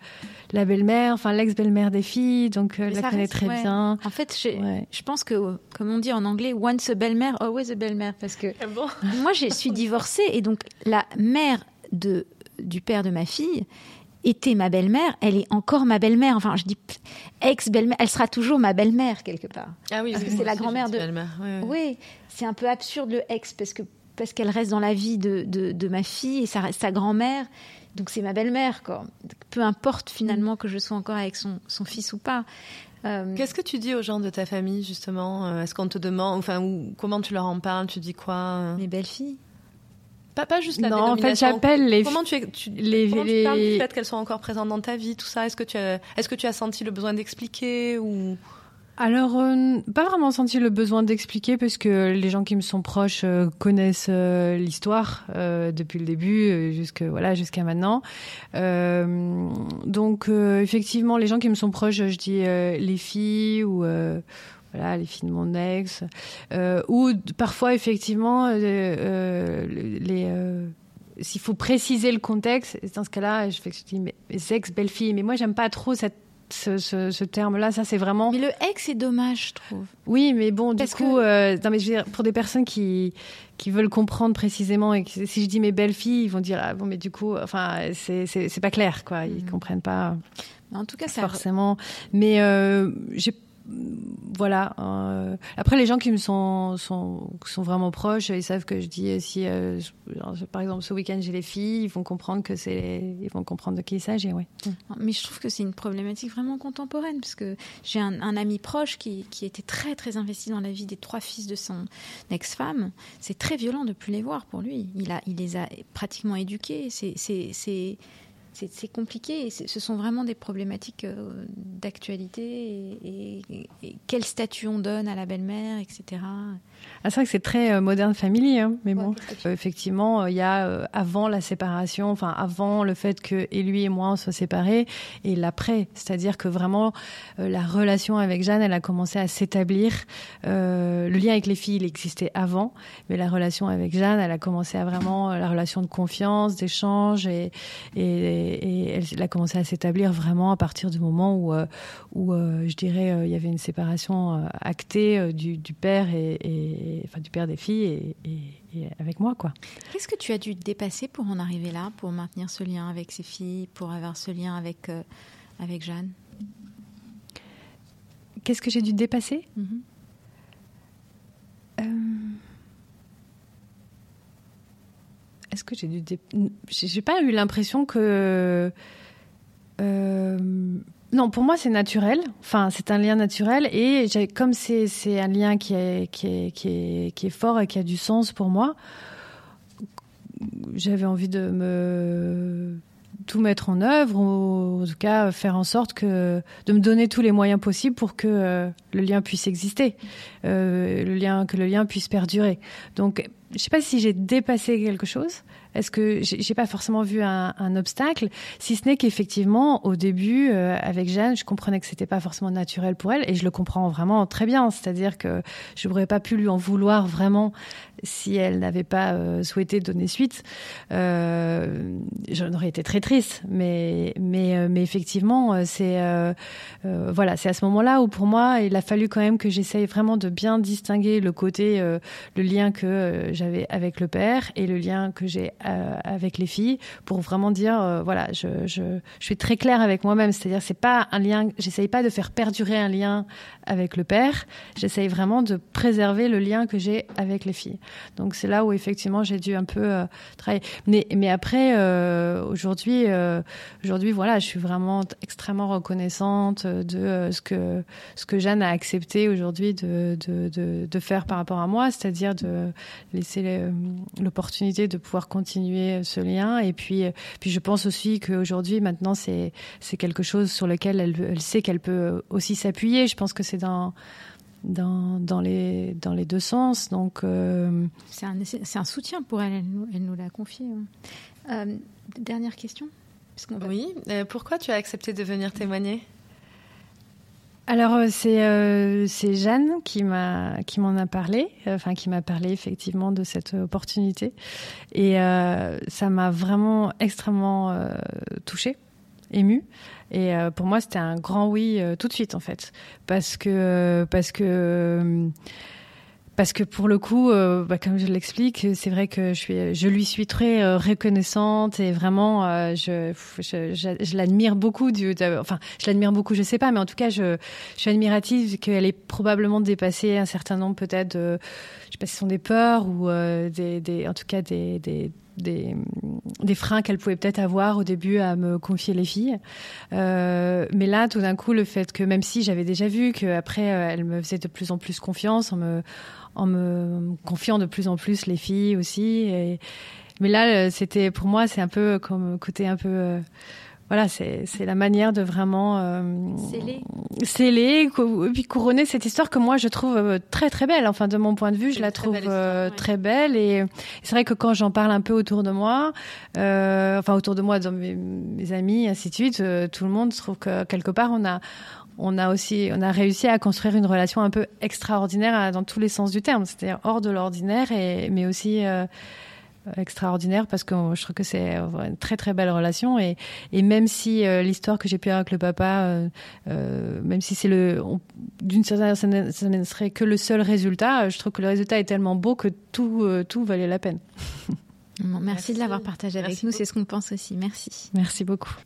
la belle-mère, enfin l'ex-belle-mère des filles, donc euh, je la connais reste, très ouais. bien. En fait, je, ouais. je pense que, comme on dit en anglais, once a belle-mère, always a belle-mère, parce que ah bon moi, je suis divorcée et donc la mère de, du père de ma fille était ma belle-mère, elle est encore ma belle-mère. Enfin, je dis ex-belle-mère, elle sera toujours ma belle-mère quelque part. Ah oui, parce oui, que c'est la grand-mère de. Belle-mère. Oui, oui. oui, c'est un peu absurde le ex parce que parce qu'elle reste dans la vie de de, de ma fille et sa, sa grand-mère. Donc c'est ma belle-mère, quoi. Peu importe finalement que je sois encore avec son, son fils ou pas. Euh... Qu'est-ce que tu dis aux gens de ta famille justement ? Est-ce qu'on te demande, enfin, ou comment tu leur en parles ? Tu dis quoi ? Mes belles-filles. Pas, pas juste la non, dénomination. En fait, j'appelle les Comment tu, tu, les, comment les... tu parles du fait qu'elles sont encore présentes dans ta vie, tout ça ? Est-ce que tu as, est-ce que tu as senti le besoin d'expliquer ou... Alors, euh, pas vraiment senti le besoin d'expliquer parce que les gens qui me sont proches euh, connaissent euh, l'histoire euh, depuis le début euh, jusque voilà jusqu'à maintenant. Euh, donc, euh, effectivement, les gens qui me sont proches, je dis euh, les filles ou euh, voilà les filles de mon ex euh, ou parfois effectivement euh, euh, les. Euh, s'il faut préciser le contexte, dans ce cas-là, je fais que je dis mes ex belles filles. Mais moi, j'aime pas trop cette Ce, ce, ce terme-là, ça c'est vraiment. Mais le ex, c'est dommage, je trouve. Oui, mais bon, du Parce coup, que... euh, non, mais je veux dire, pour des personnes qui qui veulent comprendre précisément, et que, si je dis mes belles-filles, ils vont dire ah bon, mais du coup, enfin, c'est c'est, c'est pas clair, quoi. Ils mmh. comprennent pas. En tout cas, ça forcément. Mais euh, j'ai voilà. Euh... Après, les gens qui me sont sont sont vraiment proches, ils savent que je dis si, euh, genre, par exemple, ce week-end j'ai les filles, ils vont comprendre que c'est les... ils vont comprendre de qui il s'agit, ouais. Mmh. Mais je trouve que c'est une problématique vraiment contemporaine, parce que j'ai un, un ami proche qui, qui était très, très investi dans la vie des trois fils de son ex-femme. C'est très violent de ne plus les voir pour lui. Il, a, il les a pratiquement éduqués. C'est, c'est, c'est, c'est, c'est compliqué. Et c'est, ce sont vraiment des problématiques euh, d'actualité et, et, et quel statut on donne à la belle-mère, et cetera. Ah, c'est vrai que c'est très euh, moderne family, hein, mais ouais, bon. Euh, effectivement, il euh, y a euh, avant la séparation, enfin avant le fait que et lui et moi on soit séparés, et l'après, c'est-à-dire que vraiment euh, la relation avec Jeanne, elle a commencé à s'établir. Euh, le lien avec les filles, il existait avant, mais la relation avec Jeanne, elle a commencé à vraiment euh, la relation de confiance, d'échange, et, et, et elle, elle a commencé à s'établir vraiment à partir du moment où, euh, où euh, je dirais, il euh, y avait une séparation euh, actée euh, du, du père et, et Et, enfin, du père des filles et, et, et avec moi, quoi. Qu'est-ce que tu as dû dépasser pour en arriver là, pour maintenir ce lien avec ses filles, pour avoir ce lien avec, euh, avec Jeanne ? Qu'est-ce que j'ai dû dépasser ? mm-hmm. euh... Est-ce que j'ai dû... Dé... J'ai pas eu l'impression que... Euh... Non, pour moi, c'est naturel. Enfin, c'est un lien naturel. Et j'ai, comme c'est, c'est un lien qui est, qui, est, qui, est, qui est fort et qui a du sens pour moi, j'avais envie de me tout mettre en œuvre, ou en tout cas faire en sorte que, de me donner tous les moyens possibles pour que euh, le lien puisse exister, euh, le lien, que le lien puisse perdurer. Donc, je ne sais pas si j'ai dépassé quelque chose. Est-ce que j'ai pas forcément vu un, un obstacle, si ce n'est qu'effectivement au début euh, avec Jeanne, je comprenais que c'était pas forcément naturel pour elle, et je le comprends vraiment très bien. C'est-à-dire que je n'aurais pas pu lui en vouloir vraiment si elle n'avait pas euh, souhaité donner suite. Euh, j'en aurais été très triste, mais mais euh, mais effectivement, c'est euh, euh, voilà, c'est à ce moment-là où pour moi, il a fallu quand même que j'essaye vraiment de bien distinguer le côté, euh, le lien que euh, j'avais avec le père et le lien que j'ai Euh, avec les filles, pour vraiment dire euh, voilà, je, je, je suis très claire avec moi-même, c'est-à-dire c'est pas un lien, j'essaye pas de faire perdurer un lien avec le père, j'essaye vraiment de préserver le lien que j'ai avec les filles. Donc c'est là où effectivement j'ai dû un peu euh, travailler. Mais, mais après euh, aujourd'hui, euh, aujourd'hui voilà, je suis vraiment extrêmement reconnaissante de euh, ce que ce que Jeanne a accepté aujourd'hui de de de, de faire par rapport à moi, c'est-à-dire de laisser les, l'opportunité de pouvoir continuer continuer ce lien. Et puis, puis je pense aussi qu'aujourd'hui, maintenant, c'est, c'est quelque chose sur lequel elle, elle sait qu'elle peut aussi s'appuyer. Je pense que c'est dans, dans, dans, les, dans les deux sens. Donc, euh... c'est, un, c'est un soutien pour elle, elle nous, elle nous l'a confié. Hein. Euh, dernière question parce qu'on va... Oui, euh, pourquoi tu as accepté de venir témoigner ? Alors c'est euh, c'est Jeanne qui m'a qui m'en a parlé, euh, enfin qui m'a parlé effectivement de cette opportunité et euh, ça m'a vraiment extrêmement euh, touchée, émue et euh, pour moi c'était un grand oui euh, tout de suite en fait parce que euh, parce que euh, Parce que pour le coup, euh, bah, comme je l'explique, c'est vrai que je, suis, je lui suis très euh, reconnaissante et vraiment, euh, je, je, je, je l'admire beaucoup. Du, de, enfin, je l'admire beaucoup, je sais pas, mais en tout cas, je, je suis admirative qu'elle ait probablement dépassé un certain nombre, peut-être, euh, je sais pas si ce sont des peurs ou euh, des, des, en tout cas des, des Des, des freins qu'elle pouvait peut-être avoir au début à me confier les filles. Euh, mais là, tout d'un coup, le fait que, même si j'avais déjà vu qu'après, euh, elle me faisait de plus en plus confiance, en me, en me confiant de plus en plus les filles aussi. Et, mais là, c'était, pour moi, c'est un peu comme côté un peu... Euh, Voilà, c'est, c'est la manière de vraiment euh, sceller, sceller cou- et puis couronner cette histoire que moi, je trouve euh, très, très belle. Enfin, de mon point de vue, c'est je la trouve très belle, euh, ouais. très belle. Et c'est vrai que quand j'en parle un peu autour de moi, euh, enfin, autour de moi, dans mes, mes amis, ainsi de suite, euh, tout le monde trouve que quelque part, on a... on a aussi, on a réussi à construire une relation un peu extraordinaire dans tous les sens du terme. C'est-à-dire hors de l'ordinaire, et, mais aussi... Euh, extraordinaire parce que je trouve que c'est une très très belle relation et, et même si euh, l'histoire que j'ai pu avoir avec le papa euh, euh, même si c'est le on, d'une certaine manière ça ne serait que le seul résultat, je trouve que le résultat est tellement beau que tout, euh, tout valait la peine. Bon, merci, merci de l'avoir partagé avec merci nous beaucoup. C'est ce qu'on pense aussi, merci merci beaucoup.